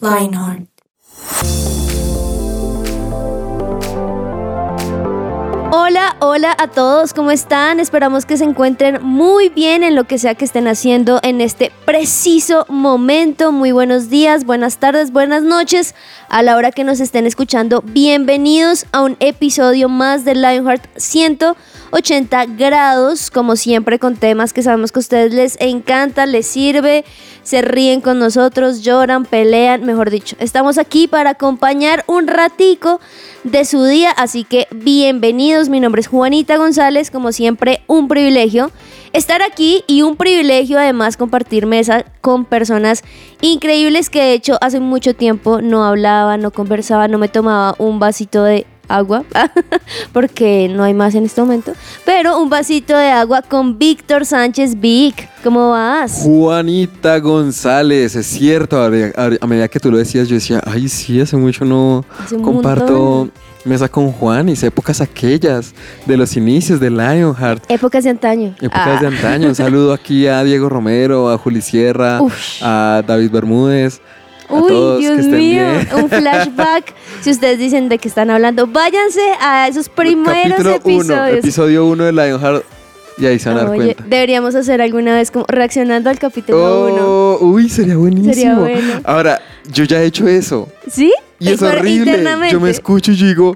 Lionheart. Hola, hola a todos, ¿cómo están? Esperamos que se encuentren muy bien en lo que sea que estén haciendo en este preciso momento. Muy buenos días, buenas tardes, buenas noches. A la hora que nos estén escuchando, bienvenidos a un episodio más de Lionheart 180 grados, como siempre con temas que sabemos que a ustedes les encanta, les sirve, se ríen con nosotros, lloran, pelean, mejor dicho. Estamos aquí para acompañar un ratico de su día, así que bienvenidos. Mi nombre es Juanita González, como siempre un privilegio estar aquí y un privilegio además compartir mesa con personas increíbles que de hecho hace mucho tiempo no hablaba, no conversaba, no me tomaba un vasito de agua, porque no hay más en este momento, pero un vasito de agua con Víctor Sánchez. Vic, ¿cómo vas? Juanita González, es cierto, a medida que tú lo decías yo decía, ay sí, hace mucho no comparto mesa con Juan, y épocas aquellas de los inicios de Lionheart. Épocas de antaño. Épocas de antaño, un saludo aquí a Diego Romero, a Juli Sierra, uf, a David Bermúdez. A uy, Dios mío, bien. Un flashback. Si ustedes dicen de qué están hablando, váyanse a esos primeros episodios. Episodio 1 de Lionheart. Y ahí se van a dar cuenta. Deberíamos hacer alguna vez como reaccionando al capítulo 1. Uy, sería buenísimo. Sería bueno. Ahora, yo ya he hecho eso. ¿Sí? Y es horrible. Yo me escucho y digo,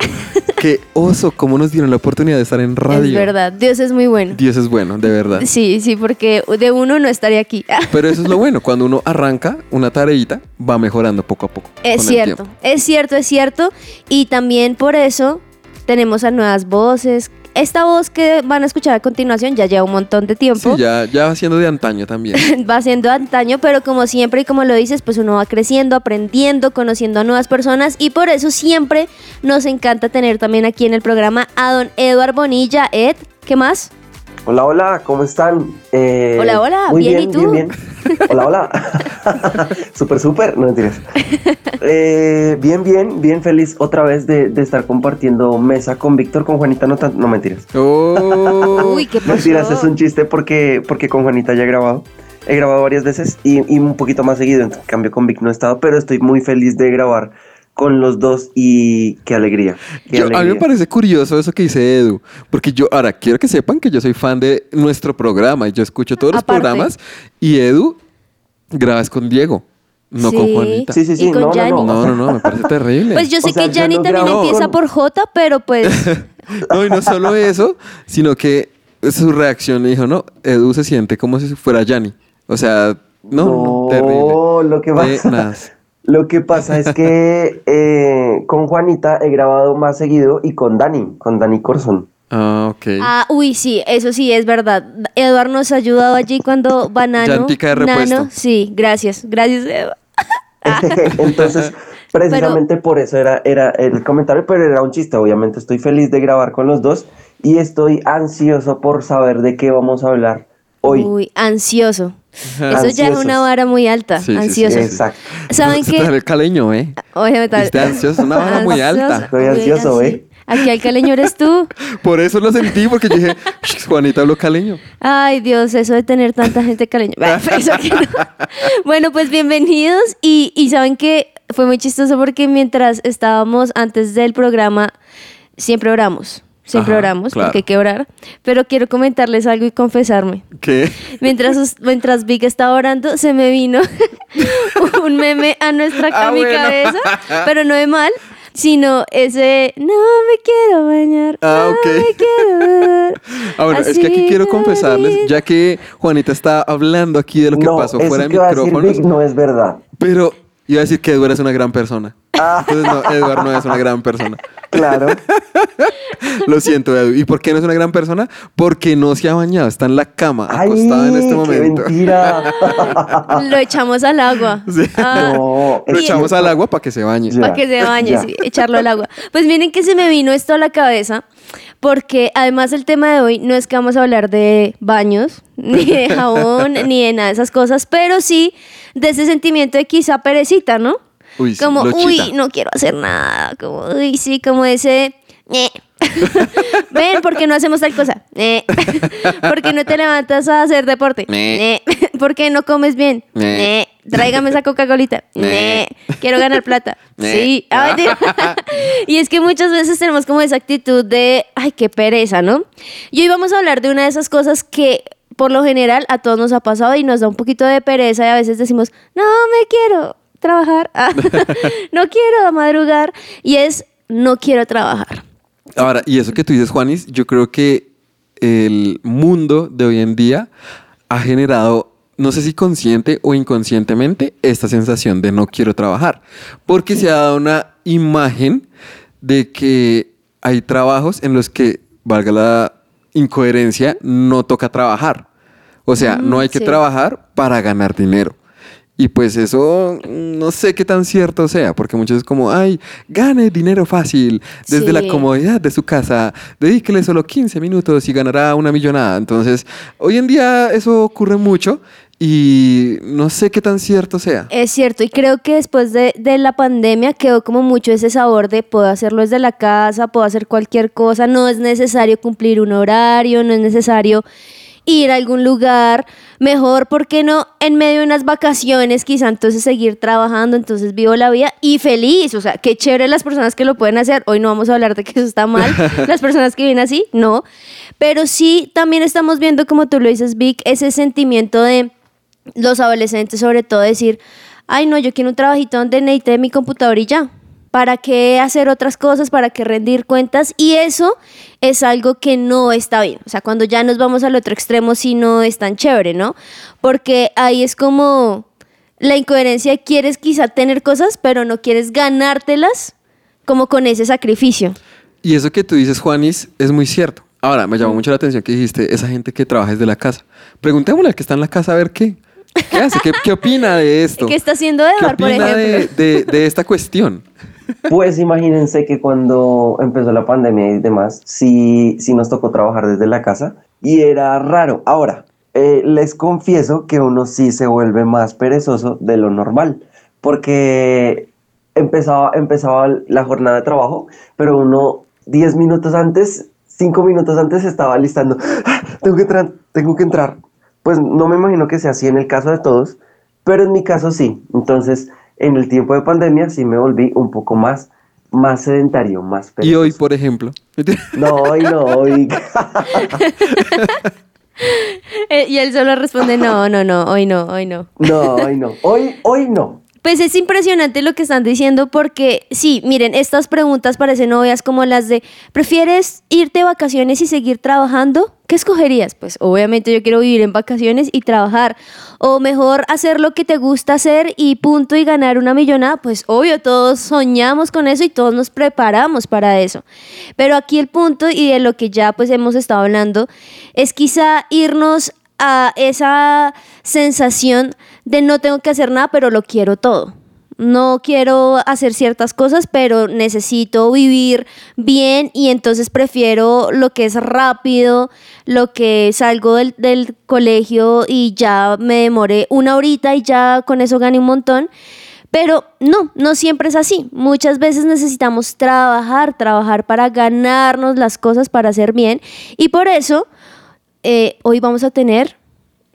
qué oso, cómo nos dieron la oportunidad de estar en radio. Es verdad, Dios es muy bueno. Dios es bueno, de verdad. Sí, sí, porque de uno no estaría aquí. Pero eso es lo bueno, cuando uno arranca una tareita, va mejorando poco a poco. Es cierto, es cierto, es cierto. Y también por eso tenemos a nuevas voces. Esta voz que van a escuchar a continuación ya lleva un montón de tiempo. Sí, ya va siendo de antaño también. Va siendo de antaño, pero como siempre y como lo dices, pues uno va creciendo, aprendiendo, conociendo a nuevas personas. Y por eso siempre nos encanta tener también aquí en el programa a don Eduardo Bonilla. Ed, ¿qué más? Hola, hola, ¿cómo están? Hola, hola, muy bien, ¿y tú? Bien, bien. Hola, hola. Súper, súper, no mentiras. Bien feliz otra vez de estar compartiendo mesa con Víctor, con Juanita, no tanto, no mentiras. Oh. Uy, qué pasó. Mentiras, es un chiste porque con Juanita ya he grabado varias veces y un poquito más seguido, en cambio con Vic no he estado, pero estoy muy feliz de grabar con los dos y qué alegría, qué alegría. A mí me parece curioso eso que dice Edu, porque yo ahora quiero que sepan que yo soy fan de nuestro programa y yo escucho todos los programas y Edu grabas con Diego. No sí, con Juanita. Sí, sí, sí. Y con Yanni. No, me parece terrible. Pues yo sé que Yanni también empieza por J, pero pues... No, y no solo eso, sino que su reacción me dijo, no, Edu se siente como si fuera Yanni. O sea, no terrible. No, lo que pasa... Lo que pasa es que con Juanita he grabado más seguido y con Dani Corzón. Ah, ok. Ah, uy, sí, eso sí, es verdad. Eduardo nos ha ayudado allí cuando Banano... Llantica de repuesto. Nano, sí, gracias, Eduardo. Entonces, precisamente pero, por eso era el comentario, pero era un chiste. Obviamente estoy feliz de grabar con los dos y estoy ansioso por saber de qué vamos a hablar hoy. Uy, ansioso. Eso ya es una vara muy alta. Sí, ansioso. Sí. Exacto. ¿Saben qué? El caleño, ¿eh? Oye, me tal. Ansioso, una vara muy alta. Estoy ansioso, ¿eh? Aquí al caleño eres tú. Por eso lo sentí, porque dije, Juanita habló caleño. Ay, Dios, eso de tener tanta gente caleño. Bueno, pues bienvenidos. Y saben que fue muy chistoso porque mientras estábamos antes del programa, siempre oramos, claro, porque hay que orar. Pero quiero comentarles algo y confesarme. ¿Qué? Mientras Vic estaba orando, se me vino un meme a mi cabeza, pero no de mal, sino ese, no me quiero bañar, no me quiero bañar. Ahora, es que aquí quiero confesarles, ya que Juanita está hablando aquí de lo que pasó fuera de micrófonos. Vic no es verdad. Pero iba a decir que Eduardo es una gran persona. Entonces no, Eduardo no es una gran persona. Claro. Lo siento, Edu. ¿Y por qué no es una gran persona? Porque no se ha bañado, está en la cama, acostada en este momento. ¡Qué mentira! Lo echamos al agua. Sí. Lo echamos al agua para que se bañe. Para que se bañe, sí, echarlo al agua. Pues miren que se me vino esto a la cabeza porque además el tema de hoy no es que vamos a hablar de baños, ni de jabón, ni de nada de esas cosas, pero sí de ese sentimiento de quizá perecita, ¿no? Uy, como, sí, uy, no quiero hacer nada, como, uy, sí, como ese... Ven, ¿por qué no hacemos tal cosa? ¿Por qué no te levantas a hacer deporte? ¿Por qué no comes bien? Tráigame esa Coca-Colita. Quiero ganar plata. Sí. Y es que muchas veces tenemos como esa actitud de, ay, qué pereza, ¿no? Y hoy vamos a hablar de una de esas cosas que por lo general a todos nos ha pasado y nos da un poquito de pereza y a veces decimos, no me quiero trabajar, no quiero madrugar, y es, no quiero trabajar. Ahora, y eso que tú dices, Juanis, yo creo que el mundo de hoy en día ha generado, no sé si consciente o inconscientemente, esta sensación de no quiero trabajar. Porque se ha dado una imagen de que hay trabajos en los que, valga la incoherencia, no toca trabajar. O sea, no hay que trabajar para ganar dinero. Y pues eso no sé qué tan cierto sea, porque muchos es como, ay, gane dinero fácil desde la comodidad de su casa, dedíquele solo 15 minutos y ganará una millonada. Entonces, hoy en día eso ocurre mucho y no sé qué tan cierto sea. Es cierto, y creo que después de la pandemia quedó como mucho ese sabor de puedo hacerlo desde la casa, puedo hacer cualquier cosa, no es necesario cumplir un horario, no es necesario... ir a algún lugar, mejor, ¿por qué no? En medio de unas vacaciones, quizá entonces seguir trabajando, entonces vivo la vida y feliz. O sea, qué chévere las personas que lo pueden hacer. Hoy no vamos a hablar de que eso está mal. Las personas que viven así, no. Pero sí, también estamos viendo, como tú lo dices, Vic, ese sentimiento de los adolescentes, sobre todo, decir, ay, no, yo quiero un trabajito donde necesite mi computador y ya. ¿Para qué hacer otras cosas? ¿Para qué rendir cuentas? Y eso es algo que no está bien. O sea, cuando ya nos vamos al otro extremo, sí no es tan chévere, ¿no? Porque ahí es como la incoherencia. Quieres quizá tener cosas, pero no quieres ganártelas como con ese sacrificio. Y eso que tú dices, Juanis, es muy cierto. Ahora, me llamó mucho la atención que dijiste, esa gente que trabaja desde la casa. Preguntémosle al que está en la casa a ver qué. ¿Qué hace? ¿Qué opina de esto? ¿Qué está haciendo Eduardo, por ejemplo? ¿Qué opina de esta cuestión? Pues imagínense que cuando empezó la pandemia y demás, sí nos tocó trabajar desde la casa y era raro. Ahora, les confieso que uno sí se vuelve más perezoso de lo normal, porque empezaba la jornada de trabajo, pero uno 10 minutos antes, 5 minutos antes estaba alistando. ¡Ah, tengo que entrar! Pues no me imagino que sea así en el caso de todos, pero en mi caso sí. Entonces, en el tiempo de pandemia sí me volví un poco más sedentario, más perezoso. ¿Y hoy, por ejemplo? No, hoy. Y él solo responde, no, hoy no. No, hoy no. Pues es impresionante lo que están diciendo porque, sí, miren, estas preguntas parecen obvias como las de ¿prefieres irte de vacaciones y seguir trabajando? ¿Qué escogerías? Pues obviamente yo quiero vivir en vacaciones y trabajar. O mejor hacer lo que te gusta hacer y punto y ganar una millonada. Pues obvio, todos soñamos con eso y todos nos preparamos para eso. Pero aquí el punto y de lo que ya pues hemos estado hablando es quizá irnos a esa sensación de no tengo que hacer nada, pero lo quiero todo. No quiero hacer ciertas cosas, pero necesito vivir bien y entonces prefiero lo que es rápido, lo que salgo del colegio y ya me demoré una horita y ya con eso gané un montón. Pero no siempre es así. Muchas veces necesitamos trabajar para ganarnos las cosas, para hacer bien. Y por eso... hoy vamos a tener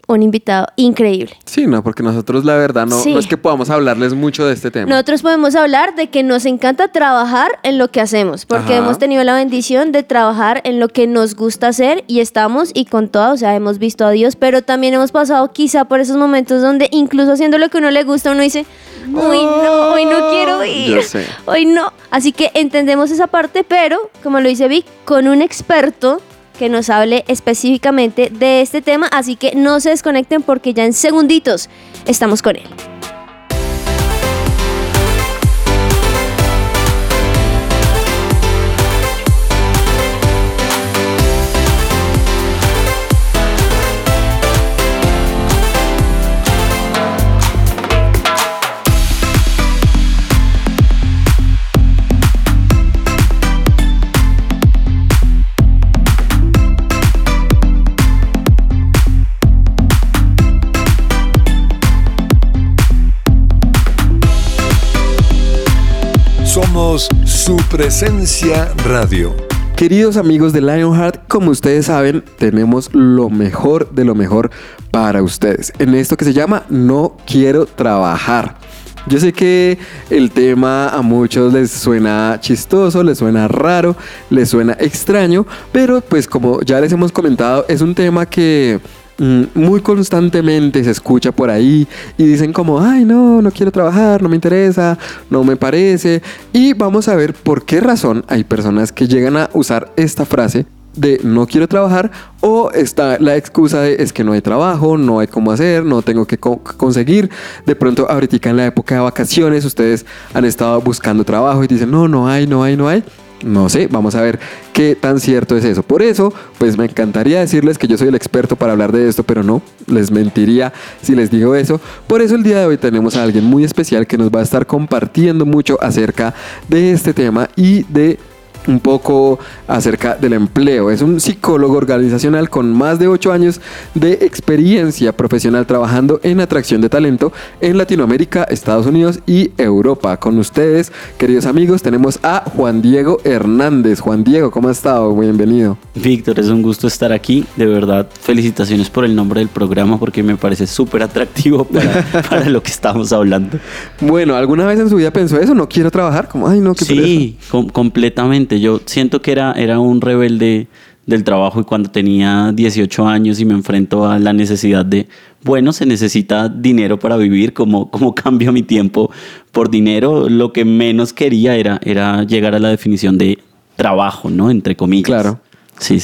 un invitado increíble. Sí, no, porque nosotros la verdad no es que podamos hablarles mucho de este tema. Nosotros podemos hablar de que nos encanta trabajar en lo que hacemos, porque hemos tenido la bendición de trabajar en lo que nos gusta hacer y estamos y con todo, o sea, hemos visto a Dios, pero también hemos pasado quizá por esos momentos donde incluso haciendo lo que uno le gusta, uno dice, hoy no quiero ir, hoy no. Así que entendemos esa parte, pero como lo dice Vic, con un experto que nos hable específicamente de este tema, así que no se desconecten porque ya en segunditos estamos con él. Su Presencia Radio. Queridos amigos de Lionheart, como ustedes saben, tenemos lo mejor de lo mejor para ustedes en esto que se llama No Quiero Trabajar. Yo sé que el tema a muchos les suena chistoso, les suena raro, les suena extraño, pero pues como ya les hemos comentado, es un tema que muy constantemente se escucha por ahí y dicen como, ay no quiero trabajar, no me interesa, no me parece, y vamos a ver por qué razón hay personas que llegan a usar esta frase de no quiero trabajar, o está la excusa de es que no hay trabajo, no hay cómo hacer, no tengo que conseguir. De pronto ahorita en la época de vacaciones ustedes han estado buscando trabajo y dicen no hay. No sé, vamos a ver qué tan cierto es eso. Por eso, pues me encantaría decirles que yo soy el experto para hablar de esto, pero no, les mentiría si les digo eso. Por eso el día de hoy tenemos a alguien muy especial que nos va a estar compartiendo mucho acerca de este tema y de un poco acerca del empleo. Es un psicólogo organizacional con más de 8 años de experiencia profesional trabajando en atracción de talento en Latinoamérica, Estados Unidos y Europa. Con ustedes, queridos amigos, tenemos a Juan Diego Hernández. Juan Diego, ¿cómo has estado? Bienvenido. Víctor, es un gusto estar aquí. De verdad, felicitaciones por el nombre del programa porque me parece súper atractivo para lo que estamos hablando. Bueno, ¿alguna vez en su vida pensó eso? ¿No quiero trabajar? Como, ay, no, qué pereza. Sí, completamente. Yo siento que era un rebelde del trabajo, y cuando tenía 18 años y me enfrento a la necesidad de, bueno, se necesita dinero para vivir, ¿cómo cambio mi tiempo por dinero? Lo que menos quería era llegar a la definición de trabajo, ¿no? Entre comillas. Claro. Sí.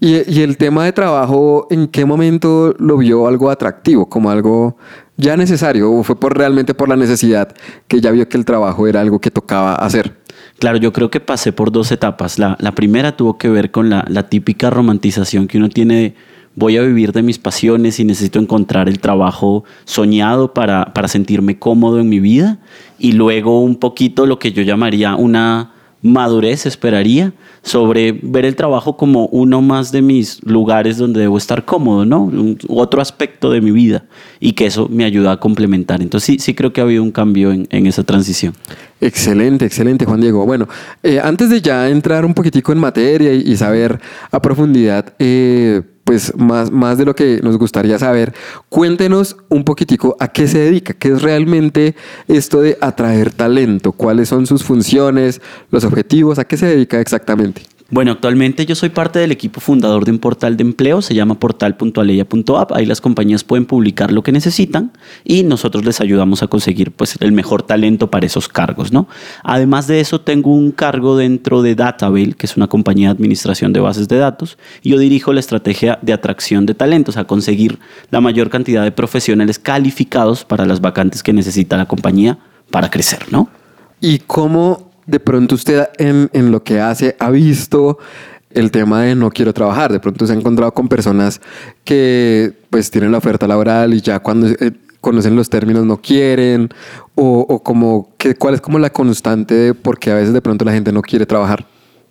¿Y el tema de trabajo, en qué momento lo vio algo atractivo, como algo ya necesario, o fue realmente por la necesidad que ya vio que el trabajo era algo que tocaba hacer? Claro, yo creo que pasé por dos etapas. La primera tuvo que ver con la típica romantización que uno tiene de voy a vivir de mis pasiones y necesito encontrar el trabajo soñado para sentirme cómodo en mi vida. Y luego un poquito lo que yo llamaría una madurez, esperaría, sobre ver el trabajo como uno más de mis lugares donde debo estar cómodo, ¿no? Otro aspecto de mi vida, y que eso me ayuda a complementar. Entonces sí creo que ha habido un cambio en esa transición. Excelente, Juan Diego. Bueno, antes de ya entrar un poquitico en materia y saber a profundidad pues más de lo que nos gustaría saber, cuéntenos un poquitico a qué se dedica, qué es realmente esto de atraer talento, cuáles son sus funciones, los objetivos, a qué se dedica exactamente. Bueno, actualmente yo soy parte del equipo fundador de un portal de empleo, se llama portal.aleya.app. Ahí las compañías pueden publicar lo que necesitan y nosotros les ayudamos a conseguir pues el mejor talento para esos cargos, ¿no? Además de eso, tengo un cargo dentro de Databail, que es una compañía de administración de bases de datos, y yo dirijo la estrategia de atracción de talentos, a conseguir la mayor cantidad de profesionales calificados para las vacantes que necesita la compañía para crecer, ¿no? ¿Y cómo de pronto usted en lo que hace ha visto el tema de no quiero trabajar? De pronto se ha encontrado con personas que pues tienen la oferta laboral y ya cuando conocen los términos no quieren, o como que, ¿cuál es como la constante de por qué a veces de pronto la gente no quiere trabajar?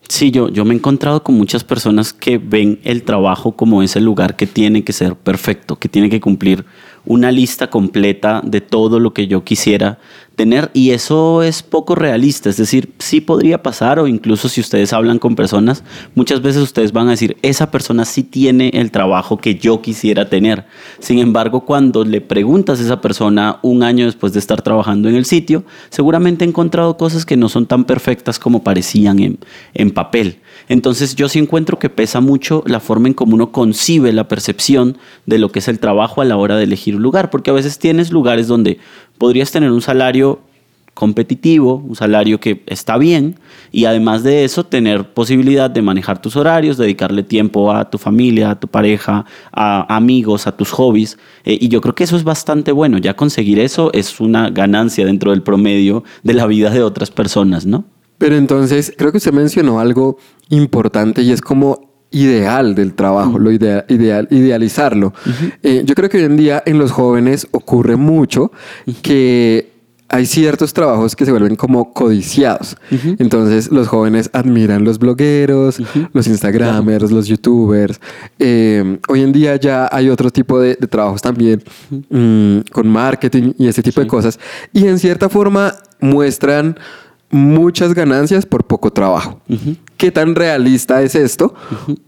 Sí, yo me he encontrado con muchas personas que ven el trabajo como ese lugar que tiene que ser perfecto, que tiene que cumplir una lista completa de todo lo que yo quisiera tener, y eso es poco realista. Es decir, sí podría pasar, o incluso si ustedes hablan con personas, muchas veces ustedes van a decir, esa persona sí tiene el trabajo que yo quisiera tener. Sin embargo, cuando le preguntas a esa persona un año después de estar trabajando en el sitio, seguramente ha encontrado cosas que no son tan perfectas como parecían en papel. Entonces yo sí encuentro que pesa mucho la forma en cómo uno concibe la percepción de lo que es el trabajo a la hora de elegir un lugar, porque a veces tienes lugares donde podrías tener un salario competitivo, un salario que está bien, y además de eso tener posibilidad de manejar tus horarios, dedicarle tiempo a tu familia, a tu pareja, a amigos, a tus hobbies, y yo creo que eso es bastante bueno. Ya conseguir eso es una ganancia dentro del promedio de la vida de otras personas, ¿no? Pero entonces creo que usted mencionó algo importante, y es como ideal del trabajo, uh-huh. Idealizarlo. Uh-huh. Yo creo que hoy en día en los jóvenes ocurre mucho que hay ciertos trabajos que se vuelven como codiciados. Uh-huh. Entonces los jóvenes admiran los blogueros, uh-huh. los instagramers, claro. los youtubers. Hoy en día ya hay otro tipo de trabajos también, uh-huh. Con marketing y ese tipo sí. de cosas. Y en cierta forma muestran muchas ganancias por poco trabajo. Uh-huh. ¿Qué tan realista es esto? Uh-huh.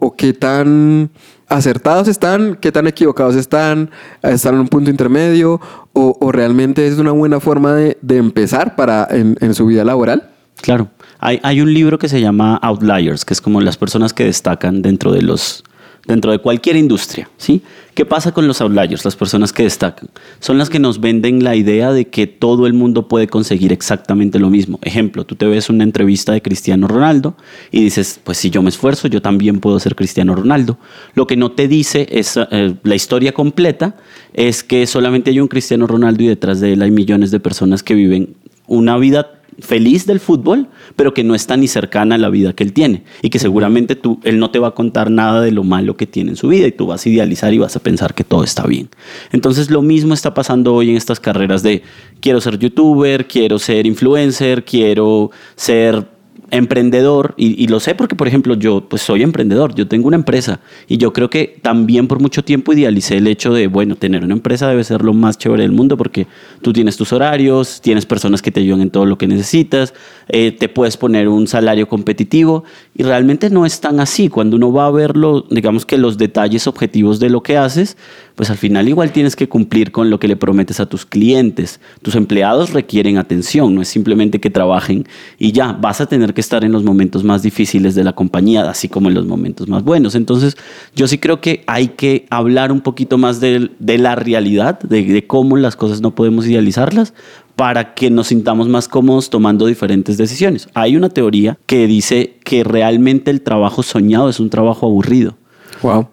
O qué tan acertados están, qué tan equivocados están, están en un punto intermedio, o realmente es una buena forma de empezar para en su vida laboral. Claro. Hay un libro que se llama Outliers, que es como las personas que destacan dentro de cualquier industria, ¿sí? ¿Qué pasa con los outliers, las personas que destacan? Son las que nos venden la idea de que todo el mundo puede conseguir exactamente lo mismo. Ejemplo, tú te ves una entrevista de Cristiano Ronaldo y dices, pues si yo me esfuerzo, yo también puedo ser Cristiano Ronaldo. Lo que no te dice es la historia completa, es que solamente hay un Cristiano Ronaldo y detrás de él hay millones de personas que viven una vida feliz del fútbol, pero que no está ni cercana a la vida que él tiene y que seguramente él no te va a contar nada de lo malo que tiene en su vida y tú vas a idealizar y vas a pensar que todo está bien. Entonces lo mismo está pasando hoy en estas carreras de quiero ser youtuber, quiero ser influencer, quiero ser emprendedor y lo sé porque, por ejemplo, yo pues soy emprendedor, yo tengo una empresa y yo creo que también por mucho tiempo idealicé el hecho de, bueno, tener una empresa debe ser lo más chévere del mundo porque tú tienes tus horarios, tienes personas que te ayudan en todo lo que necesitas, te puedes poner un salario competitivo y realmente no es tan así. Cuando uno va a ver digamos que los detalles objetivos de lo que haces, pues al final igual tienes que cumplir con lo que le prometes a tus clientes. Tus empleados requieren atención, no es simplemente que trabajen y ya, vas a tener que estar en los momentos más difíciles de la compañía, así como en los momentos más buenos. Entonces, yo sí creo que hay que hablar un poquito más de la realidad, de cómo las cosas no podemos idealizarlas, para que nos sintamos más cómodos tomando diferentes decisiones. Hay una teoría que dice que realmente el trabajo soñado es un trabajo aburrido. Wow.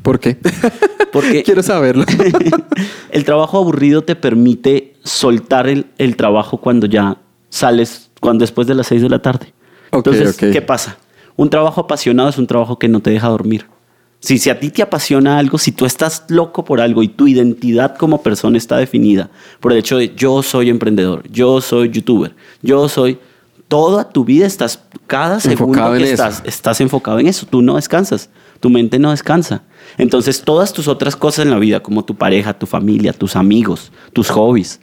¿Por qué? Porque quiero saberlo. El trabajo aburrido te permite soltar el trabajo cuando ya sales, cuando después de las 6 de la tarde. Okay, entonces, okay. ¿Qué pasa? Un trabajo apasionado es un trabajo que no te deja dormir. Si a ti te apasiona algo, si tú estás loco por algo y tu identidad como persona está definida por el hecho de yo soy emprendedor, yo soy youtuber, yo soy... Toda tu vida estás, cada segundo que estás enfocado en eso. Tú no descansas, tu mente no descansa. Entonces todas tus otras cosas en la vida, como tu pareja, tu familia, tus amigos, tus hobbies,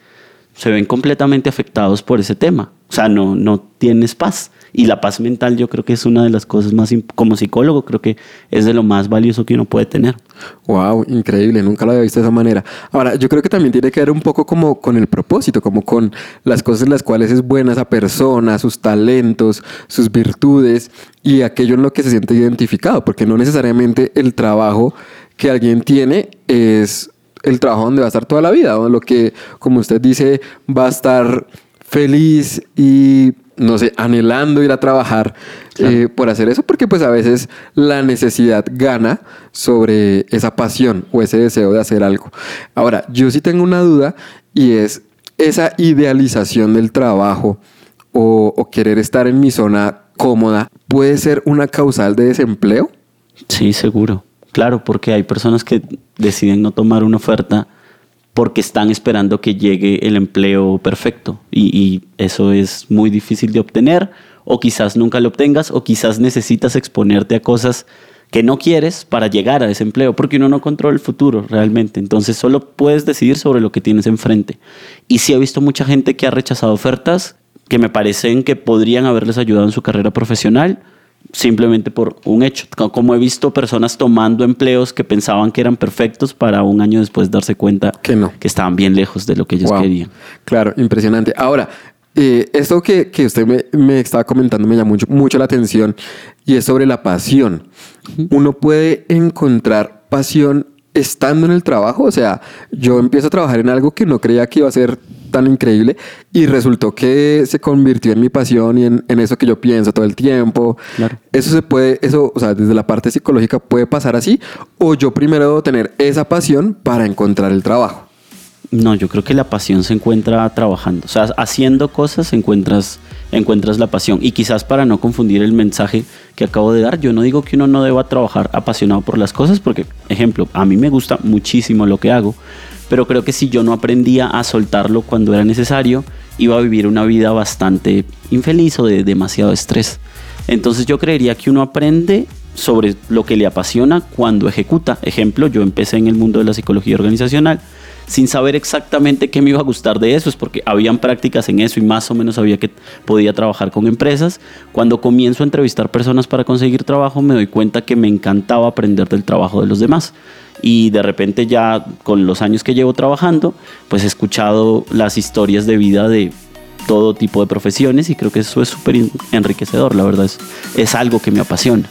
se ven completamente afectados por ese tema. O sea, no tienes paz. Y la paz mental yo creo que es una de las cosas más, como psicólogo, creo que es de lo más valioso que uno puede tener. Wow, increíble. Nunca lo había visto de esa manera. Ahora, yo creo que también tiene que ver un poco como con el propósito, como con las cosas en las cuales es buena esa persona, sus talentos, sus virtudes y aquello en lo que se siente identificado, porque no necesariamente el trabajo que alguien tiene es el trabajo donde va a estar toda la vida, o lo que, como usted dice, va a estar feliz y, no sé, anhelando ir a trabajar. Claro. Por hacer eso, porque pues a veces la necesidad gana sobre esa pasión o ese deseo de hacer algo. Ahora, yo sí tengo una duda y es esa idealización del trabajo o querer estar en mi zona cómoda, ¿puede ser una causal de desempleo? Sí, seguro. Claro, porque hay personas que deciden no tomar una oferta porque están esperando que llegue el empleo perfecto y eso es muy difícil de obtener o quizás nunca lo obtengas o quizás necesitas exponerte a cosas que no quieres para llegar a ese empleo porque uno no controla el futuro realmente. Entonces solo puedes decidir sobre lo que tienes enfrente. Y sí he visto mucha gente que ha rechazado ofertas que me parecen que podrían haberles ayudado en su carrera profesional simplemente por un hecho, como he visto personas tomando empleos que pensaban que eran perfectos para un año después darse cuenta que no, que estaban bien lejos de lo que ellos querían. Claro, impresionante. Ahora, esto que usted me estaba comentando me llamó mucho la atención y es sobre la pasión. Uh-huh. Uno puede encontrar pasión estando en el trabajo. O sea, yo empiezo a trabajar en algo que no creía que iba a ser tan increíble y resultó que se convirtió en mi pasión y en eso que yo pienso todo el tiempo. Claro. Eso, o sea, desde la parte psicológica puede pasar así, o yo primero debo tener esa pasión para encontrar el trabajo. No, yo creo que la pasión se encuentra trabajando. O sea, haciendo cosas encuentras la pasión. Y quizás para no confundir el mensaje que acabo de dar, yo no digo que uno no deba trabajar apasionado por las cosas porque, ejemplo, a mí me gusta muchísimo lo que hago, pero creo que si yo no aprendía a soltarlo cuando era necesario, iba a vivir una vida bastante infeliz o de demasiado estrés. Entonces yo creería que uno aprende sobre lo que le apasiona cuando ejecuta. Ejemplo, yo empecé en el mundo de la psicología organizacional sin saber exactamente qué me iba a gustar de eso, es porque habían prácticas en eso y más o menos sabía que podía trabajar con empresas. Cuando comienzo a entrevistar personas para conseguir trabajo, me doy cuenta que me encantaba aprender del trabajo de los demás. Y de repente, ya con los años que llevo trabajando, pues he escuchado las historias de vida de todo tipo de profesiones y creo que eso es súper enriquecedor, la verdad es algo que me apasiona.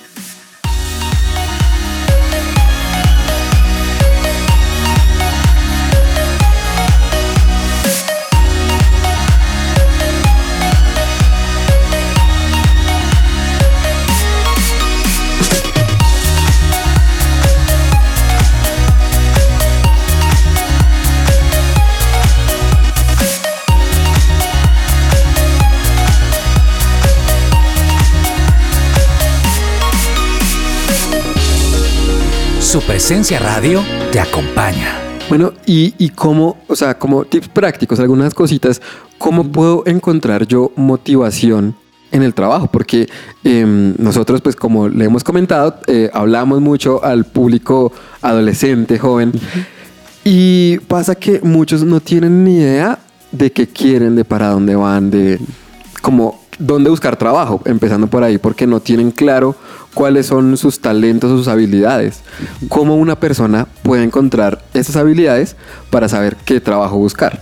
Su Presencia Radio te acompaña. Bueno, y cómo, o sea, como tips prácticos, algunas cositas, ¿cómo puedo encontrar yo motivación en el trabajo? Porque nosotros, pues como le hemos comentado, hablamos mucho al público adolescente, joven, y pasa que muchos no tienen ni idea de qué quieren, de para dónde van, de cómo, dónde buscar trabajo, empezando por ahí, porque no tienen claro cuáles son sus talentos o sus habilidades. ¿Cómo una persona puede encontrar esas habilidades para saber qué trabajo buscar?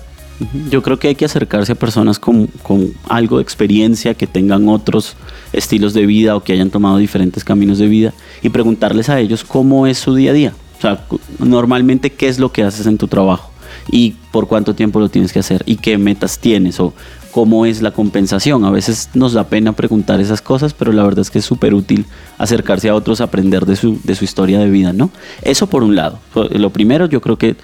Yo creo que hay que acercarse a personas con algo de experiencia, que tengan otros estilos de vida o que hayan tomado diferentes caminos de vida y preguntarles a ellos cómo es su día a día. O sea, normalmente, ¿qué es lo que haces en tu trabajo? ¿Y por cuánto tiempo lo tienes que hacer? ¿Y qué metas tienes? ¿O cómo es la compensación? A veces nos da pena preguntar esas cosas, pero la verdad es que es súper útil acercarse a otros, aprender de su historia de vida, ¿no? Eso por un lado. Lo primero yo creo que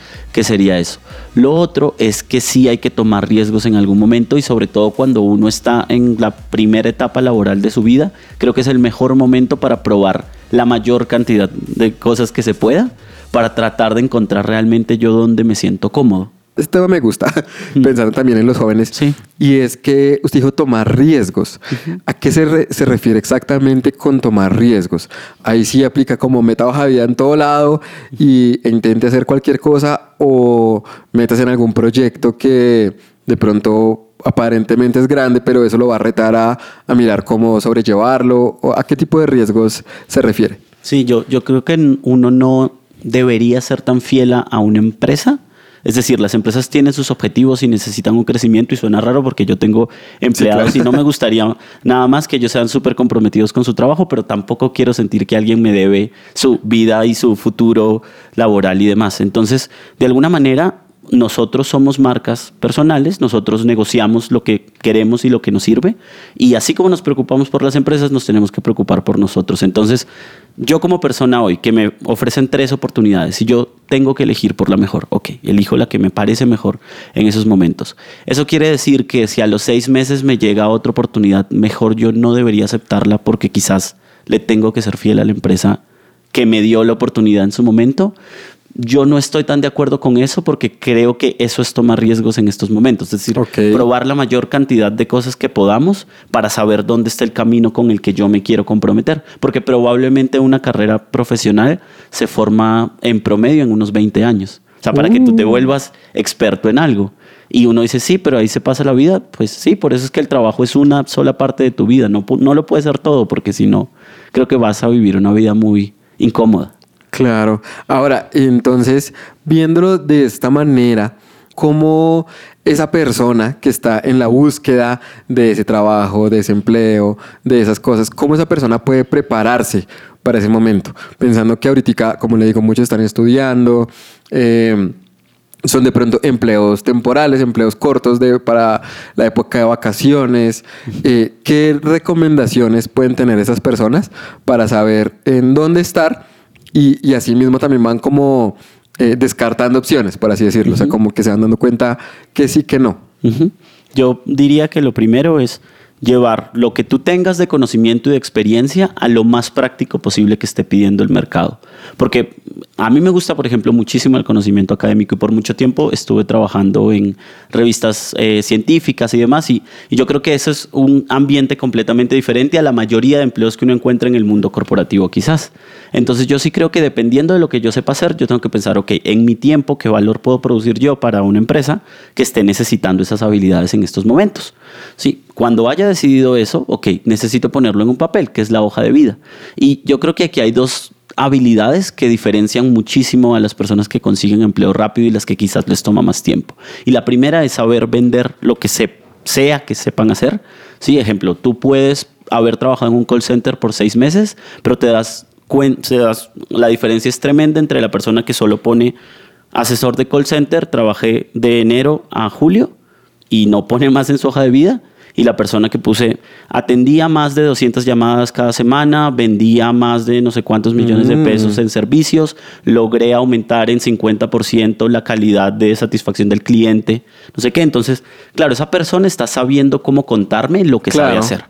sería eso. Lo otro es que sí hay que tomar riesgos en algún momento, y sobre todo cuando uno está en la primera etapa laboral de su vida, creo que es el mejor momento para probar la mayor cantidad de cosas que se pueda, para tratar de encontrar realmente yo dónde me siento cómodo. Este tema me gusta, pensando también en los jóvenes. Sí. Y es que usted dijo tomar riesgos. ¿A qué se refiere exactamente con tomar riesgos? Ahí sí aplica como meta baja vida en todo lado y intente hacer cualquier cosa, o metas en algún proyecto que de pronto aparentemente es grande, pero eso lo va a retar a mirar cómo sobrellevarlo. ¿O a qué tipo de riesgos se refiere? Sí, yo creo que uno no debería ser tan fiel a una empresa. Es decir, las empresas tienen sus objetivos y necesitan un crecimiento, y suena raro porque yo tengo empleados, sí, claro, y no me gustaría nada más que ellos sean súper comprometidos con su trabajo, pero tampoco quiero sentir que alguien me debe su vida y su futuro laboral y demás. Entonces, de alguna manera, nosotros somos marcas personales, nosotros negociamos lo que queremos y lo que nos sirve, y así como nos preocupamos por las empresas, nos tenemos que preocupar por nosotros. Entonces, yo como persona hoy, que me ofrecen 3 oportunidades y yo tengo que elegir por la mejor, ok, elijo la que me parece mejor en esos momentos. Eso quiere decir que si a los 6 meses me llega otra oportunidad mejor, yo no debería aceptarla, porque quizás le tengo que ser fiel a la empresa que me dio la oportunidad en su momento. Yo no estoy tan de acuerdo con eso, porque creo que eso es tomar riesgos en estos momentos. Es decir, okay, probar la mayor cantidad de cosas que podamos para saber dónde está el camino con el que yo me quiero comprometer. Porque probablemente una carrera profesional se forma en promedio en unos 20 años. O sea, para que tú te vuelvas experto en algo. Y uno dice, sí, pero ahí se pasa la vida. Pues sí, por eso es que el trabajo es una sola parte de tu vida. No lo puedes hacer todo, porque si no, creo que vas a vivir una vida muy incómoda. Claro. Ahora, entonces, viéndolo de esta manera, ¿cómo esa persona que está en la búsqueda de ese trabajo, de ese empleo, de esas cosas, cómo esa persona puede prepararse para ese momento? Pensando que ahorita, como le digo, muchos están estudiando, son de pronto empleos temporales, empleos cortos para la época de vacaciones. ¿Qué recomendaciones pueden tener esas personas para saber en dónde estar? Y así mismo también van como descartando opciones, por así decirlo. O sea, como que se van dando cuenta que sí, que no. Yo diría que lo primero es llevar lo que tú tengas de conocimiento y de experiencia a lo más práctico posible que esté pidiendo el mercado. Porque A mí me gusta, por ejemplo, muchísimo el conocimiento académico y por mucho tiempo estuve trabajando en revistas científicas y demás y yo creo que eso es un ambiente completamente diferente a la mayoría de empleos que uno encuentra en el mundo corporativo quizás. Entonces yo sí creo que dependiendo de lo que yo sepa hacer, yo tengo que pensar, ok, en mi tiempo, ¿qué valor puedo producir yo para una empresa que esté necesitando esas habilidades en estos momentos? Sí, cuando haya decidido eso, ok, necesito ponerlo en un papel, que es la hoja de vida. Y yo creo que aquí hay dos habilidades que diferencian muchísimo a las personas que consiguen empleo rápido y las que quizás les toma más tiempo. Y la primera es saber vender lo que sea que sepan hacer. Sí, ejemplo, tú puedes haber trabajado en un call center por 6 meses, pero la diferencia es tremenda entre la persona que solo pone asesor de call center, trabajé de enero a julio y no pone más en su hoja de vida. Y la persona que puse, atendía más de 200 llamadas cada semana, vendía más de no sé cuántos millones de pesos en servicios, logré aumentar en 50% la calidad de satisfacción del cliente, no sé qué. Entonces, claro, esa persona está sabiendo cómo contarme lo que sabe hacer.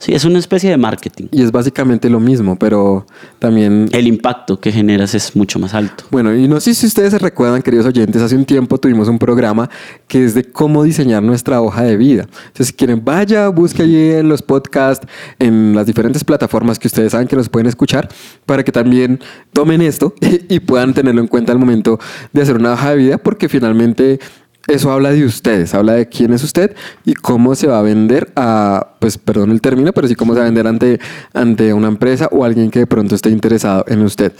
Sí, es una especie de marketing. Y es básicamente lo mismo, pero también el impacto que generas es mucho más alto. Bueno, y no sé si ustedes se recuerdan, queridos oyentes, hace un tiempo tuvimos un programa que es de cómo diseñar nuestra hoja de vida. Entonces, si quieren, vaya, busque allí en los podcasts, en las diferentes plataformas que ustedes saben que los pueden escuchar, para que también tomen esto y puedan tenerlo en cuenta al momento de hacer una hoja de vida, porque finalmente eso habla de ustedes, habla de quién es usted y cómo se va a vender a, pues perdón el término, pero sí cómo se va a vender ante una empresa o alguien que de pronto esté interesado en usted.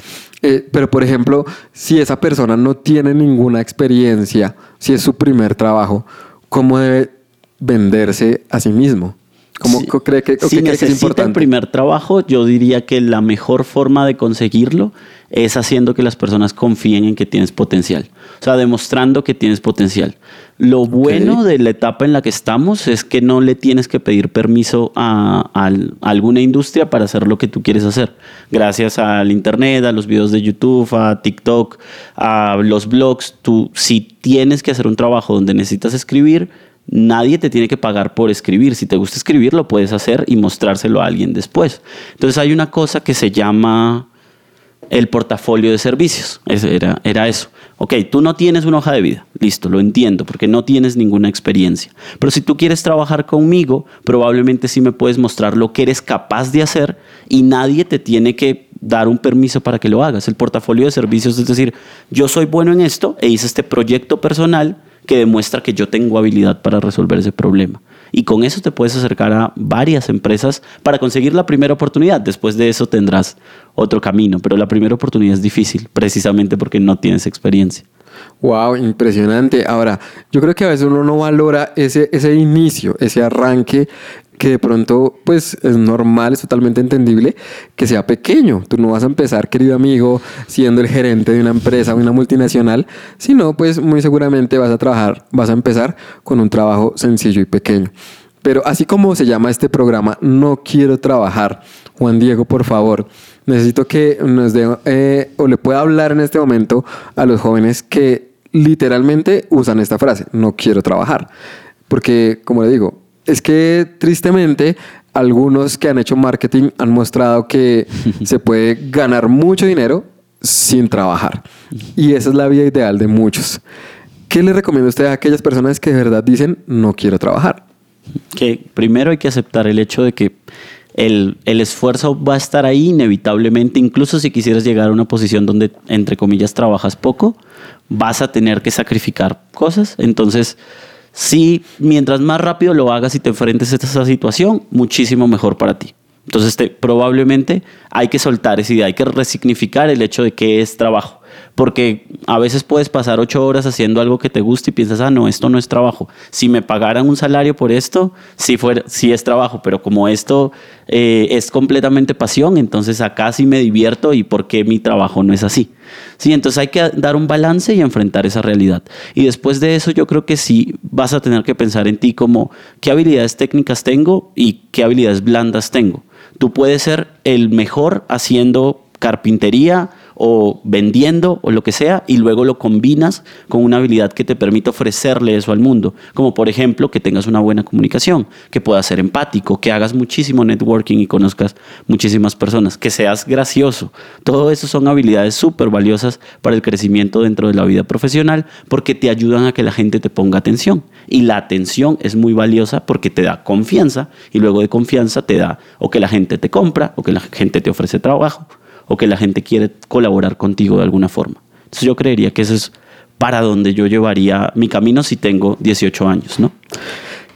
Pero por ejemplo, si esa persona no tiene ninguna experiencia, si es su primer trabajo, ¿cómo debe venderse a sí mismo? ¿Cómo cree que si necesita el primer trabajo? Yo diría que la mejor forma de conseguirlo es haciendo que las personas confíen en que tienes potencial. O sea, demostrando que tienes potencial. Lo bueno de la etapa en la que estamos es que no le tienes que pedir permiso a alguna industria para hacer lo que tú quieres hacer. Gracias al internet, a los videos de YouTube, a TikTok, a los blogs, tú si tienes que hacer un trabajo donde necesitas escribir, nadie te tiene que pagar por escribir. Si te gusta escribir, lo puedes hacer y mostrárselo a alguien después. Entonces hay una cosa que se llama el portafolio de servicios. Era eso. Ok, tú no tienes una hoja de vida. Listo, lo entiendo, porque no tienes ninguna experiencia. Pero si tú quieres trabajar conmigo, probablemente sí me puedes mostrar lo que eres capaz de hacer y nadie te tiene que dar un permiso para que lo hagas. El portafolio de servicios es decir, yo soy bueno en esto e hice este proyecto personal que demuestra que yo tengo habilidad para resolver ese problema. Y con eso te puedes acercar a varias empresas para conseguir la primera oportunidad. Después de eso tendrás otro camino, pero la primera oportunidad es difícil, precisamente porque no tienes experiencia. Wow, impresionante. Ahora, yo creo que a veces uno no valora ese inicio, ese arranque, que de pronto pues es normal, es totalmente entendible que sea pequeño. Tú no vas a empezar, querido amigo, siendo el gerente de una empresa o una multinacional, sino pues muy seguramente vas a empezar con un trabajo sencillo y pequeño. Pero así como se llama este programa, No Quiero Trabajar, Juan Diego, por favor, necesito que nos dé o le pueda hablar en este momento a los jóvenes que literalmente usan esta frase, no quiero trabajar, porque como le digo, es que tristemente algunos que han hecho marketing han mostrado que se puede ganar mucho dinero sin trabajar. Y esa es la vida ideal de muchos. ¿Qué le recomienda usted a aquellas personas que de verdad dicen no quiero trabajar? Que primero hay que aceptar el hecho de que el esfuerzo va a estar ahí inevitablemente, incluso si quisieras llegar a una posición donde, entre comillas, trabajas poco, vas a tener que sacrificar cosas. Entonces, sí, mientras más rápido lo hagas y te enfrentes a esa situación, muchísimo mejor para ti. Entonces, probablemente hay que soltar esa idea, hay que resignificar el hecho de qué es trabajo. Porque a veces puedes pasar 8 horas haciendo algo que te gusta y piensas, ah, no, esto no es trabajo. Si me pagaran un salario por esto, sí es trabajo, pero como esto es completamente pasión, entonces acá sí me divierto y por qué mi trabajo no es así. Sí, entonces hay que dar un balance y enfrentar esa realidad. Y después de eso yo creo que sí vas a tener que pensar en ti como qué habilidades técnicas tengo y qué habilidades blandas tengo. Tú puedes ser el mejor haciendo carpintería o vendiendo o lo que sea, y luego lo combinas con una habilidad que te permita ofrecerle eso al mundo, como por ejemplo que tengas una buena comunicación, que puedas ser empático, que hagas muchísimo networking y conozcas muchísimas personas, que seas gracioso. Todo eso son habilidades súper valiosas para el crecimiento dentro de la vida profesional, porque te ayudan a que la gente te ponga atención, y la atención es muy valiosa porque te da confianza, y luego de confianza te da o que la gente te compra, o que la gente te ofrece trabajo, o que la gente quiere colaborar contigo de alguna forma. Entonces yo creería que eso es para donde yo llevaría mi camino si tengo 18 años, ¿no?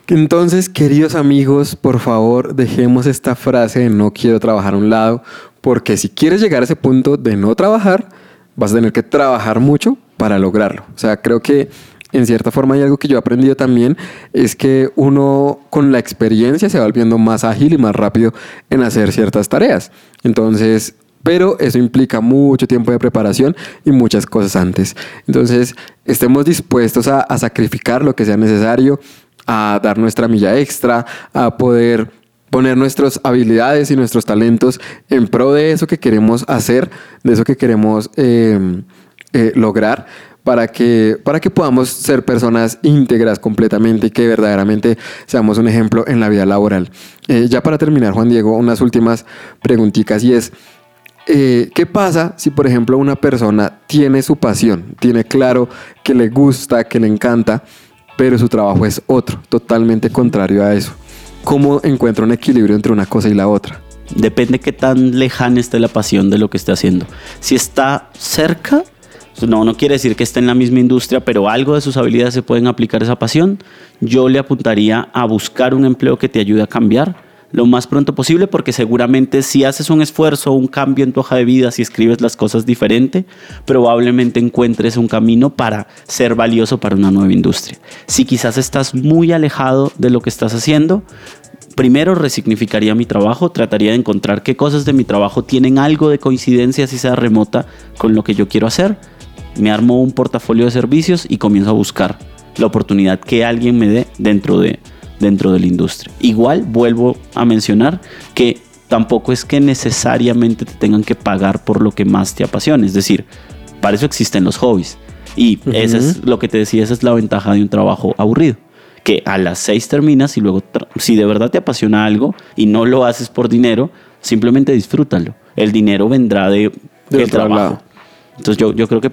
Entonces, queridos amigos, por favor, dejemos esta frase de no quiero trabajar a un lado, porque si quieres llegar a ese punto de no trabajar, vas a tener que trabajar mucho para lograrlo. O sea, creo que en cierta forma hay algo que yo he aprendido también, es que uno con la experiencia se va volviendo más ágil y más rápido en hacer ciertas tareas. Entonces... pero eso implica mucho tiempo de preparación y muchas cosas antes. Entonces, estemos dispuestos a sacrificar lo que sea necesario, a dar nuestra milla extra, a poder poner nuestras habilidades y nuestros talentos en pro de eso que queremos hacer, de eso que queremos lograr, para que podamos ser personas íntegras completamente y que verdaderamente seamos un ejemplo en la vida laboral. Ya para terminar, Juan Diego, unas últimas preguntitas, y es... ¿qué pasa si, por ejemplo, una persona tiene su pasión, tiene claro que le gusta, que le encanta, pero su trabajo es otro, totalmente contrario a eso? ¿Cómo encuentra un equilibrio entre una cosa y la otra? Depende qué tan lejana esté la pasión de lo que esté haciendo. Si está cerca, no quiere decir que esté en la misma industria, pero algo de sus habilidades se pueden aplicar a esa pasión. Yo le apuntaría a buscar un empleo que te ayude a cambiar lo más pronto posible, porque seguramente si haces un esfuerzo, un cambio en tu hoja de vida, si escribes las cosas diferente, probablemente encuentres un camino para ser valioso para una nueva industria. Si quizás estás muy alejado de lo que estás haciendo, primero resignificaría mi trabajo, trataría de encontrar qué cosas de mi trabajo tienen algo de coincidencia, si sea remota, con lo que yo quiero hacer. Me armo un portafolio de servicios y comienzo a buscar la oportunidad que alguien me dé dentro de la industria. Igual vuelvo a mencionar que tampoco es que necesariamente te tengan que pagar por lo que más te apasiona, es decir, para eso existen los hobbies, y uh-huh. Eso es lo que te decía, esa es la ventaja de un trabajo aburrido, que a las 6 terminas y luego si de verdad te apasiona algo y no lo haces por dinero, simplemente disfrútalo, el dinero vendrá del trabajo lado. Entonces yo creo que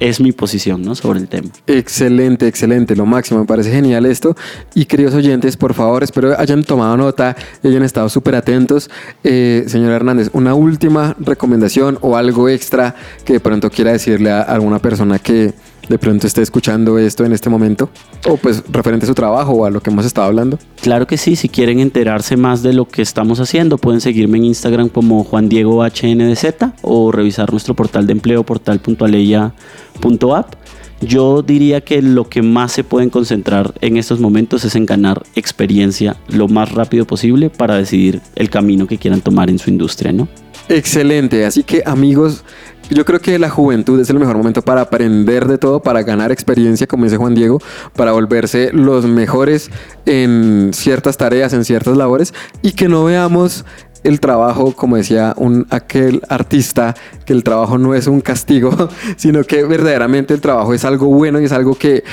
es mi posición, ¿no?, sobre el tema. Excelente, lo máximo, me parece genial esto. Y queridos oyentes, por favor, espero hayan tomado nota y hayan estado súper atentos. Señora Hernández, una última recomendación o algo extra que de pronto quiera decirle a alguna persona que de pronto esté escuchando esto en este momento, o pues referente a su trabajo o a lo que hemos estado hablando. Claro que sí, si quieren enterarse más de lo que estamos haciendo, pueden seguirme en Instagram como Juan Diego HNDZ, o revisar nuestro portal de empleo, portal.aleya.app. Yo diría que lo que más se pueden concentrar en estos momentos es en ganar experiencia lo más rápido posible para decidir el camino que quieran tomar en su industria, ¿no? Excelente, así que amigos, yo creo que la juventud es el mejor momento para aprender de todo, para ganar experiencia, como dice Juan Diego, para volverse los mejores en ciertas tareas, en ciertas labores, y que no veamos el trabajo, como decía aquel artista, que el trabajo no es un castigo, sino que verdaderamente el trabajo es algo bueno y es algo que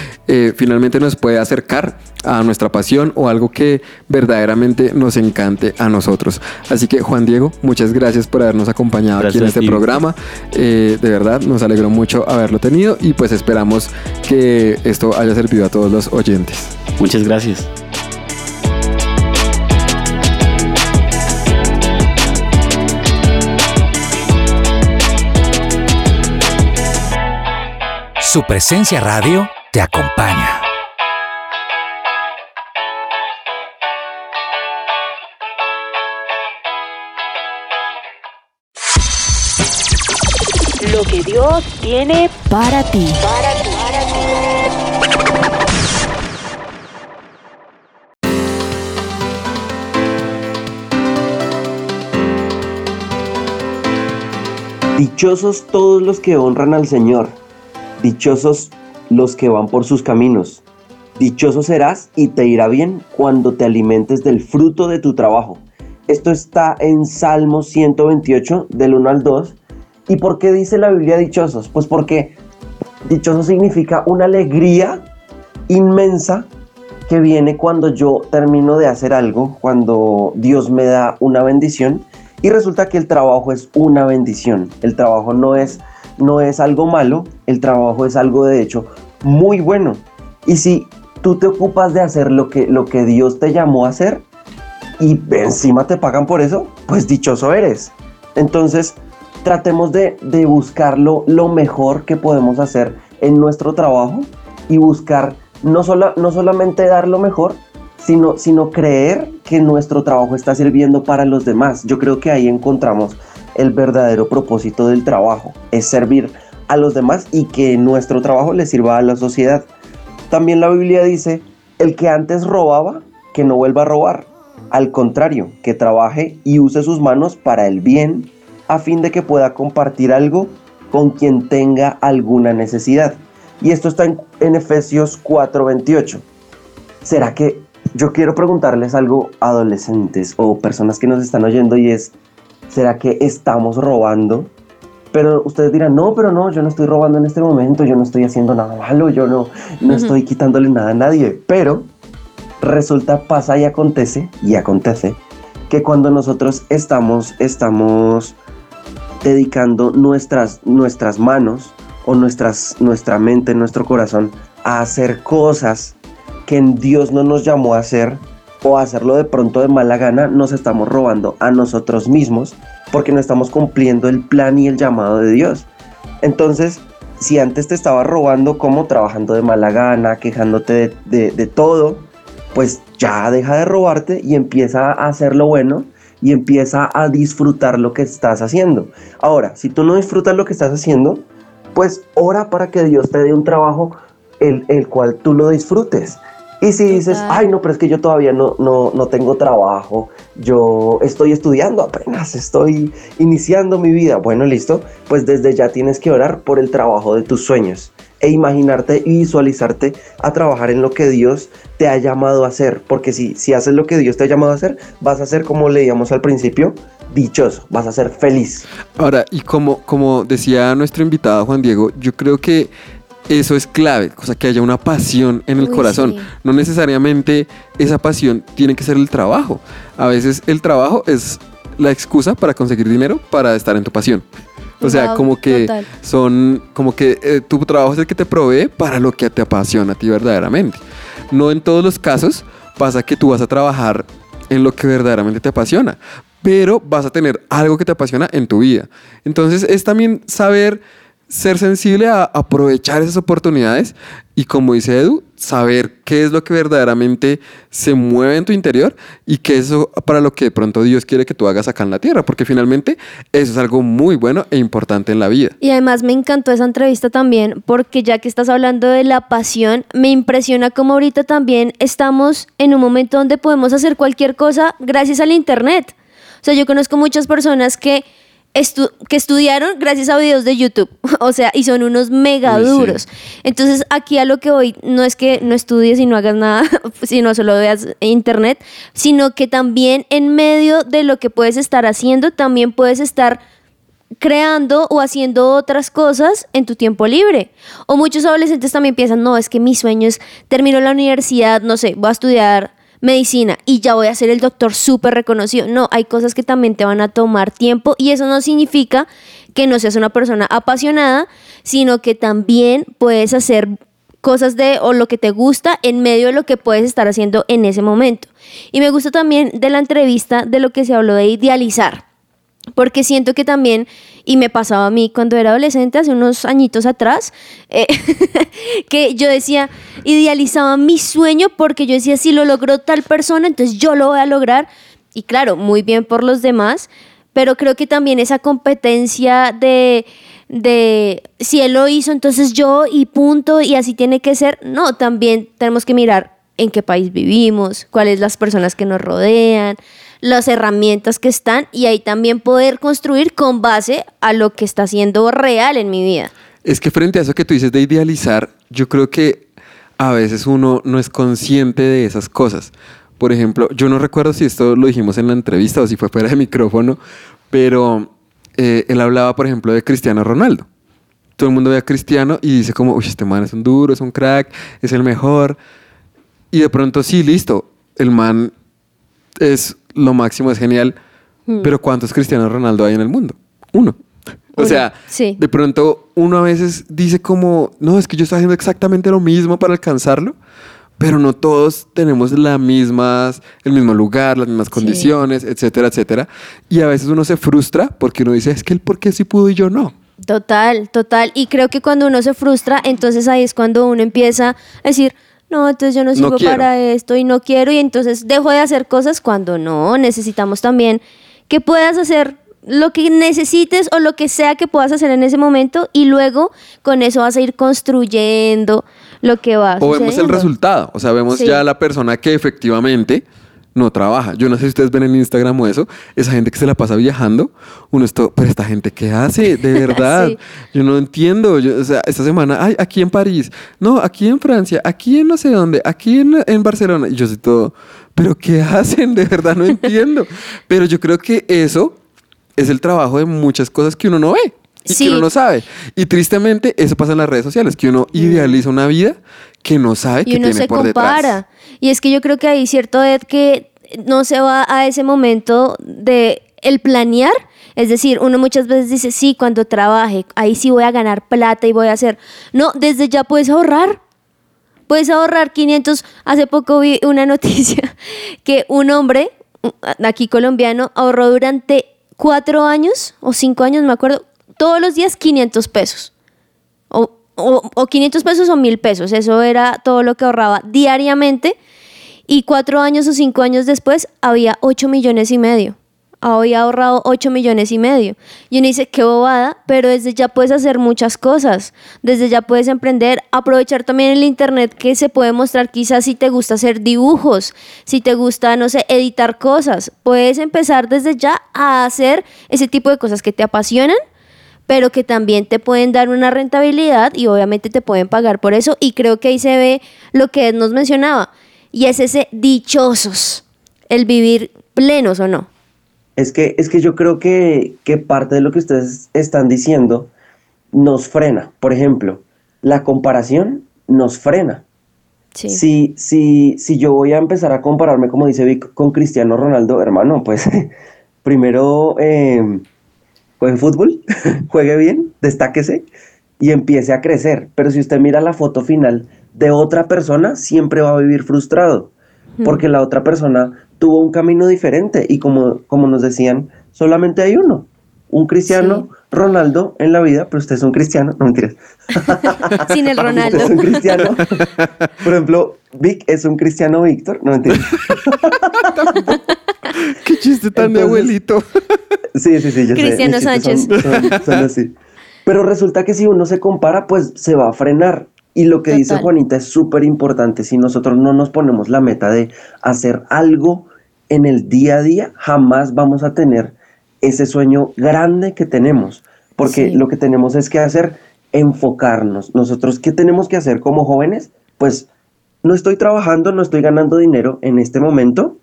finalmente nos puede acercar a nuestra pasión o algo que verdaderamente nos encante a nosotros. Así que Juan Diego, muchas gracias por habernos acompañado aquí en este programa. De verdad, nos alegró mucho haberlo tenido y pues esperamos que esto haya servido a todos los oyentes. Muchas gracias. Su Presencia Radio te acompaña. Lo que Dios tiene para ti. Dichosos todos los que honran al Señor. Dichosos los que van por sus caminos. Dichoso serás y te irá bien cuando te alimentes del fruto de tu trabajo. Esto está en Salmo 128, del 1 al 2, ¿Y por qué dice la Biblia dichosos? Pues porque dichoso significa una alegría inmensa que viene cuando yo termino de hacer algo, cuando Dios me da una bendición. Y resulta que el trabajo es una bendición. El trabajo no es algo malo, el trabajo es algo de hecho muy bueno. Y si tú te ocupas de hacer lo que Dios te llamó a hacer y encima te pagan por eso, pues dichoso eres. Entonces tratemos de buscar lo mejor que podemos hacer en nuestro trabajo y buscar no solamente dar lo mejor, sino creer que nuestro trabajo está sirviendo para los demás. Yo creo que ahí encontramos el verdadero propósito del trabajo, es servir a los demás y que nuestro trabajo le sirva a la sociedad. También la Biblia dice, el que antes robaba, que no vuelva a robar. Al contrario, que trabaje y use sus manos para el bien, a fin de que pueda compartir algo con quien tenga alguna necesidad. Y esto está en Efesios 4:28. ¿Será que yo quiero preguntarles algo, adolescentes o personas que nos están oyendo, y es, ¿será que estamos robando? Pero ustedes dirán, no, pero no, yo no estoy robando en este momento, yo no estoy haciendo nada malo, yo no estoy quitándole nada a nadie. Pero resulta, pasa y acontece que cuando nosotros estamos dedicando nuestras manos o nuestra mente, nuestro corazón a hacer cosas que Dios no nos llamó a hacer, o hacerlo de pronto de mala gana, nos estamos robando a nosotros mismos porque no estamos cumpliendo el plan y el llamado de Dios. Entonces, si antes te estabas robando como trabajando de mala gana, quejándote de todo, pues ya deja de robarte y empieza a hacer lo bueno y empieza a disfrutar lo que estás haciendo. Ahora, si tú no disfrutas lo que estás haciendo, pues ora para que Dios te dé un trabajo el cual tú lo disfrutes. Y si dices, ay no, pero es que yo todavía no tengo trabajo, yo estoy estudiando apenas, estoy iniciando mi vida. Bueno, listo, pues desde ya tienes que orar por el trabajo de tus sueños e imaginarte y visualizarte a trabajar en lo que Dios te ha llamado a hacer. Porque si haces lo que Dios te ha llamado a hacer, vas a ser, como leíamos al principio, dichoso, vas a ser feliz. Ahora, y como decía nuestro invitado Juan Diego, yo creo que eso es clave, o sea, que haya una pasión en el corazón. Sí. No necesariamente esa pasión tiene que ser el trabajo. A veces el trabajo es la excusa para conseguir dinero, para estar en tu pasión. O sea, wow, como que total. Tu trabajo es el que te provee para lo que te apasiona a ti verdaderamente. No en todos los casos pasa que tú vas a trabajar en lo que verdaderamente te apasiona, pero vas a tener algo que te apasiona en tu vida. Entonces es también saber ser sensible a aprovechar esas oportunidades y, como dice Edu, saber qué es lo que verdaderamente se mueve en tu interior y qué es eso para lo que de pronto Dios quiere que tú hagas acá en la tierra, porque finalmente eso es algo muy bueno e importante en la vida. Y además me encantó esa entrevista también, porque ya que estás hablando de la pasión, me impresiona cómo ahorita también estamos en un momento donde podemos hacer cualquier cosa gracias al internet. O sea, yo conozco muchas personas que estudiaron gracias a videos de YouTube, o sea, y son unos mega duros. Sí. Entonces, aquí a lo que voy, no es que no estudies y no hagas nada, sino solo veas internet, sino que también en medio de lo que puedes estar haciendo, también puedes estar creando o haciendo otras cosas en tu tiempo libre. O muchos adolescentes también piensan, no, es que mi sueño es, termino la universidad, no sé, voy a estudiar medicina y ya voy a ser el doctor súper reconocido. No, hay cosas que también te van a tomar tiempo, y eso no significa que no seas una persona apasionada, sino que también puedes hacer cosas o lo que te gusta en medio de lo que puedes estar haciendo en ese momento. Y me gusta también de la entrevista de lo que se habló de idealizar, porque siento que también, y me pasaba a mí cuando era adolescente, hace unos añitos atrás, que yo decía, idealizaba mi sueño porque yo decía, si lo logró tal persona, entonces yo lo voy a lograr. Y claro, muy bien por los demás, pero creo que también esa competencia de si él lo hizo, entonces yo y punto, y así tiene que ser. No, también tenemos que mirar en qué país vivimos, cuáles las personas que nos rodean, las herramientas que están, y ahí también poder construir con base a lo que está siendo real en mi vida. Es que frente a eso que tú dices de idealizar, yo creo que a veces uno no es consciente de esas cosas. Por ejemplo, yo no recuerdo si esto lo dijimos en la entrevista o si fue fuera de micrófono, pero él hablaba, por ejemplo, de Cristiano Ronaldo. Todo el mundo ve a Cristiano y dice como, uy, este man es un duro, es un crack, es el mejor. Y de pronto, sí, listo, el man es lo máximo, es genial. Pero ¿cuántos Cristiano Ronaldo hay en el mundo? Uno. O sea, sí. De pronto uno a veces dice como, no, es que yo estoy haciendo exactamente lo mismo para alcanzarlo, pero no todos tenemos el mismo lugar, las mismas condiciones, sí. Etcétera, etcétera. Y a veces uno se frustra porque uno dice, es que él por qué sí pudo y yo no. Total, total. Y creo que cuando uno se frustra, entonces ahí es cuando uno empieza a decir, no, entonces yo no sirvo para esto y no quiero, y entonces dejo de hacer cosas cuando no. Necesitamos también que puedas hacer lo que necesites o lo que sea que puedas hacer en ese momento, y luego con eso vas a ir construyendo lo que vas. O vemos el resultado, o sea, vemos sí. ya la persona que efectivamente no trabaja. Yo no sé si ustedes ven en Instagram o eso, esa gente que se la pasa viajando, uno está, pero esta gente, ¿qué hace? De verdad, sí. Yo no entiendo. O sea, esta semana, ay, aquí en París, no, aquí en Francia, aquí en no sé dónde, aquí en Barcelona, y yo sé todo, pero ¿qué hacen? De verdad no entiendo. Pero yo creo que eso es el trabajo de muchas cosas que uno no ve y sí. que uno no sabe. Y tristemente eso pasa en las redes sociales, que uno idealiza una vida que no sabe que tiene por detrás. Y uno se compara. Y es que yo creo que ahí cierto es que no se va a ese momento de el planear. Es decir, uno muchas veces dice, sí, cuando trabaje, ahí sí voy a ganar plata y voy a hacer... No, desde ya puedes ahorrar. Puedes ahorrar 500. Hace poco vi una noticia que un hombre, aquí colombiano, ahorró durante 4 años o 5 años, no me acuerdo, todos los días 500 pesos. O 500 pesos o 1,000 pesos. Eso era todo lo que ahorraba diariamente. Y 4 años o 5 años después había 8,5 millones. Había ahorrado 8,5 millones. Y uno dice, qué bobada, pero desde ya puedes hacer muchas cosas. Desde ya puedes emprender, aprovechar también el internet que se puede mostrar. Quizás si te gusta hacer dibujos, si te gusta, no sé, editar cosas, puedes empezar desde ya a hacer ese tipo de cosas que te apasionan, pero que también te pueden dar una rentabilidad y obviamente te pueden pagar por eso. Y creo que ahí se ve lo que Ed nos mencionaba, y es ese dichosos, el vivir plenos o no. Es que yo creo que parte de lo que ustedes están diciendo nos frena. Por ejemplo, la comparación nos frena. Sí. Si yo voy a empezar a compararme, como dice Vic, con Cristiano Ronaldo, hermano, pues primero juegue fútbol, juegue bien, destáquese y empiece a crecer. Pero si usted mira la foto final de otra persona, siempre va a vivir frustrado. Porque la otra persona tuvo un camino diferente y como nos decían, solamente hay uno. Un Cristiano Ronaldo en la vida, pero usted es un cristiano, no mentiras. Sin el Ronaldo. Usted es un cristiano. Por ejemplo, Vic es un cristiano Víctor, no mentiras. Qué chiste tan de abuelito. Sí, yo Cristiano sé. Sánchez. Son así. Pero resulta que si uno se compara, pues se va a frenar. Y lo que dice Juanita es súper importante. Si nosotros no nos ponemos la meta de hacer algo en el día a día, jamás vamos a tener ese sueño grande que tenemos. Porque lo que tenemos es que hacer, enfocarnos. Nosotros, ¿qué tenemos que hacer como jóvenes? Pues no estoy trabajando, no estoy ganando dinero en este momento,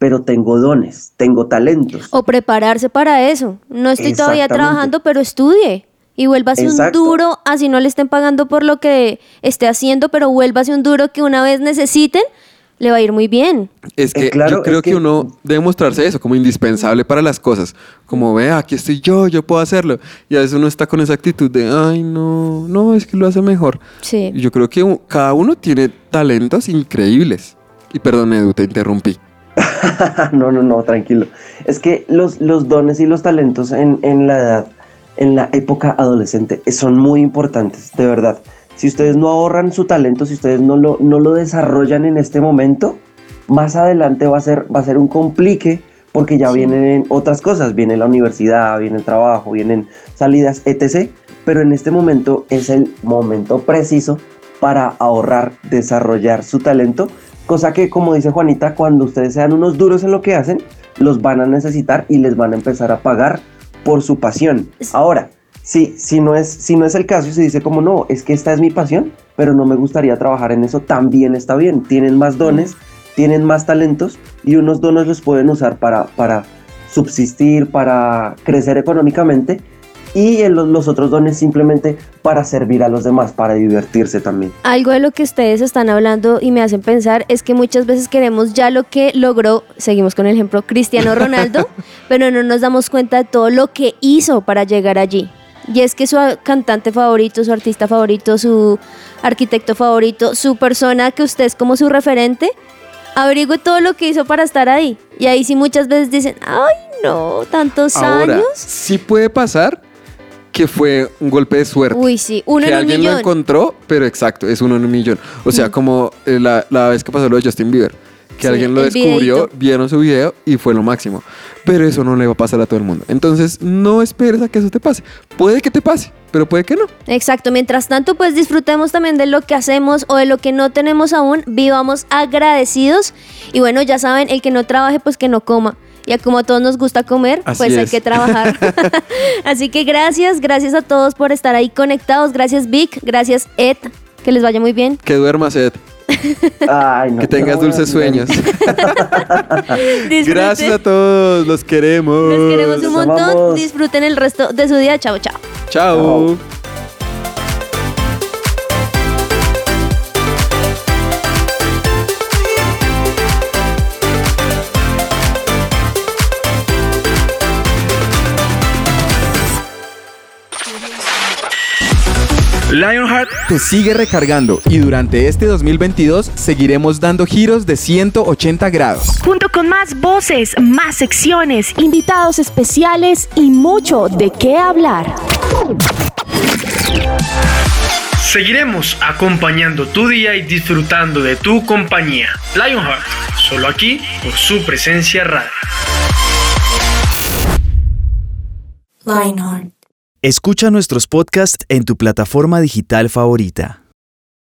pero tengo dones, tengo talentos. O prepararse para eso. No estoy todavía trabajando, pero estudie. Y vuélvase un duro, así no le estén pagando por lo que esté haciendo, pero vuélvase un duro que una vez necesiten, le va a ir muy bien. Es que claro, yo creo que uno debe mostrarse eso, como indispensable para las cosas. Como, vea, aquí estoy yo puedo hacerlo. Y a veces uno está con esa actitud de, ay, no, es que lo hace mejor. Sí. Yo creo que cada uno tiene talentos increíbles. Y perdón, Edu, te interrumpí. No, tranquilo. Es que los dones y los talentos en la edad, en la época adolescente, son muy importantes, de verdad. Si ustedes no ahorran su talento, si ustedes no lo desarrollan en este momento, más adelante va a ser un complique, porque ya vienen otras cosas, viene la universidad, viene el trabajo, vienen salidas, etc. Pero en este momento es el momento preciso para ahorrar, desarrollar su talento, cosa que, como dice Juanita, cuando ustedes sean unos duros en lo que hacen, los van a necesitar y les van a empezar a pagar por su pasión. Ahora, si no es el caso y se dice como no, es que esta es mi pasión, pero no me gustaría trabajar en eso, también está bien. Tienen más dones, tienen más talentos, y unos dones los pueden usar para subsistir, para crecer económicamente, y los otros dones simplemente para servir a los demás, para divertirse también. Algo de lo que ustedes están hablando y me hacen pensar es que muchas veces queremos ya lo que logró, seguimos con el ejemplo Cristiano Ronaldo, pero no nos damos cuenta de todo lo que hizo para llegar allí. Y es que su cantante favorito, su artista favorito, su arquitecto favorito, su persona que usted es como su referente, averigüe todo lo que hizo para estar ahí. Y ahí sí muchas veces dicen, ay no, tantos ahora, años. Sí puede pasar que fue un golpe de suerte. Uy, sí, uno en un millón. Que alguien lo encontró, pero exacto, es uno en un millón. O sea, como la vez que pasó lo de Justin Bieber, que sí, alguien lo descubrió, vieron su video y fue lo máximo. Pero eso no le va a pasar a todo el mundo. Entonces, no esperes a que eso te pase. Puede que te pase, pero puede que no. Exacto. Mientras tanto, pues disfrutemos también de lo que hacemos o de lo que no tenemos aún. Vivamos agradecidos. Y bueno, ya saben, el que no trabaje, pues que no coma. Y como a todos nos gusta comer, así pues es. Hay que trabajar. Así que gracias a todos por estar ahí conectados. Gracias, Vic. Gracias, Ed. Que les vaya muy bien. Que duermas, Ed. Ay, no, que tengas dulces sueños. Gracias a todos, los queremos. Los queremos un montón. Amamos. Disfruten el resto de su día. Chao, chao. Chao. Lionheart te sigue recargando y durante este 2022 seguiremos dando giros de 180 grados. Junto con más voces, más secciones, invitados especiales y mucho de qué hablar. Seguiremos acompañando tu día y disfrutando de tu compañía. Lionheart, solo aquí por Su Presencia Radio. Lionheart. Escucha nuestros podcasts en tu plataforma digital favorita.